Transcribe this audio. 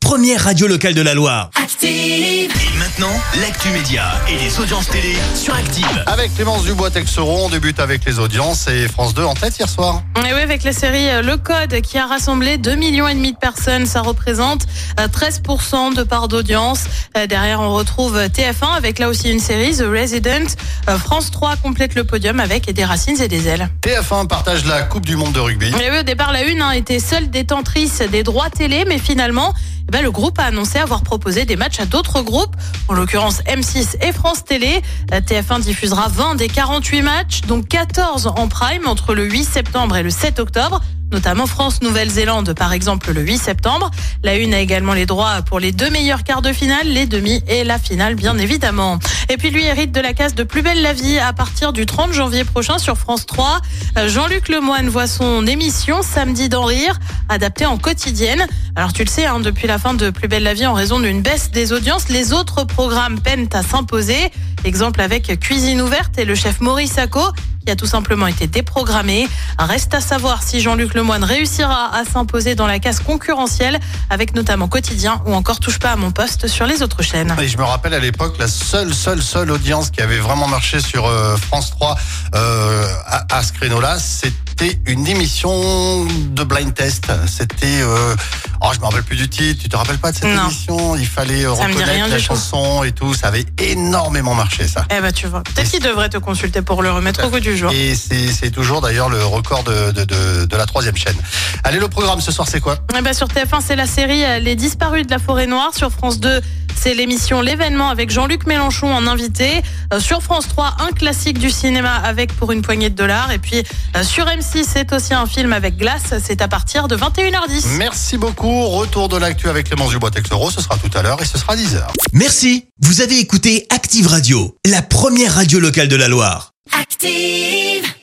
première radio locale de la Loire. Active. Et maintenant, l'actu média et les audiences télé sur Active. Avec Clémence Dubois-Texeron, on débute avec les audiences et France 2 en tête hier soir. Et oui, avec la série Le Code qui a rassemblé 2,5 millions de personnes. Ça représente 13% de part d'audience. Derrière, on retrouve TF1 avec là aussi une série, The Resident. France 3 complète le podium avec Des racines et des ailes. TF1 partage la Coupe du monde de rugby. Et oui, au départ, la Une était seule détentrice des droits télé, mais finalement... le groupe a annoncé avoir proposé des matchs à d'autres groupes, en l'occurrence M6 et France Télé. TF1 diffusera 20 des 48 matchs, dont 14 en prime entre le 8 septembre et le 7 octobre. Notamment France-Nouvelle-Zélande, par exemple, le 8 septembre. La Une a également les droits pour les deux meilleurs quarts de finale, les demi et la finale, bien évidemment. Et puis, lui hérite de la case de Plus belle la vie à partir du 30 janvier prochain sur France 3. Jean-Luc Lemoine voit son émission Samedi d'en rire, adaptée en quotidienne. Alors, tu le sais, depuis la fin de Plus belle la vie, en raison d'une baisse des audiences, les autres programmes peinent à s'imposer. Exemple avec Cuisine Ouverte et le chef Maurice Hacot, qui a tout simplement été déprogrammé. Reste à savoir si Jean-Luc Lemoine réussira à s'imposer dans la case concurrentielle, avec notamment Quotidien ou encore Touche pas à mon poste sur les autres chaînes. Et je me rappelle à l'époque, la seule audience qui avait vraiment marché sur France 3 à ce créneau-là, c'était une émission de blind test. C'était... je me rappelle plus du titre, tu te rappelles pas de cette émission? Il fallait reconnaître la chanson et tout, ça avait énormément marché ça. Eh ben tu vois, peut-être qu'il devrait te consulter pour le remettre au goût du jour. Et c'est toujours d'ailleurs le record de la 3e chaîne. Allez, le programme ce soir c'est quoi? Eh ben sur TF1 c'est la série Les Disparus de la Forêt Noire, sur France 2 c'est l'émission L'Événement avec Jean-Luc Mélenchon en invité, sur France 3 un classique du cinéma avec Pour une poignée de dollars, et puis sur M6 c'est aussi un film avec Glace, c'est à partir de 21h10. Merci beaucoup. Retour de l'actu avec Clémence Dubois-Texeron, ce sera tout à l'heure et ce sera 10h. Merci, vous avez écouté Active Radio, la première radio locale de la Loire. Active!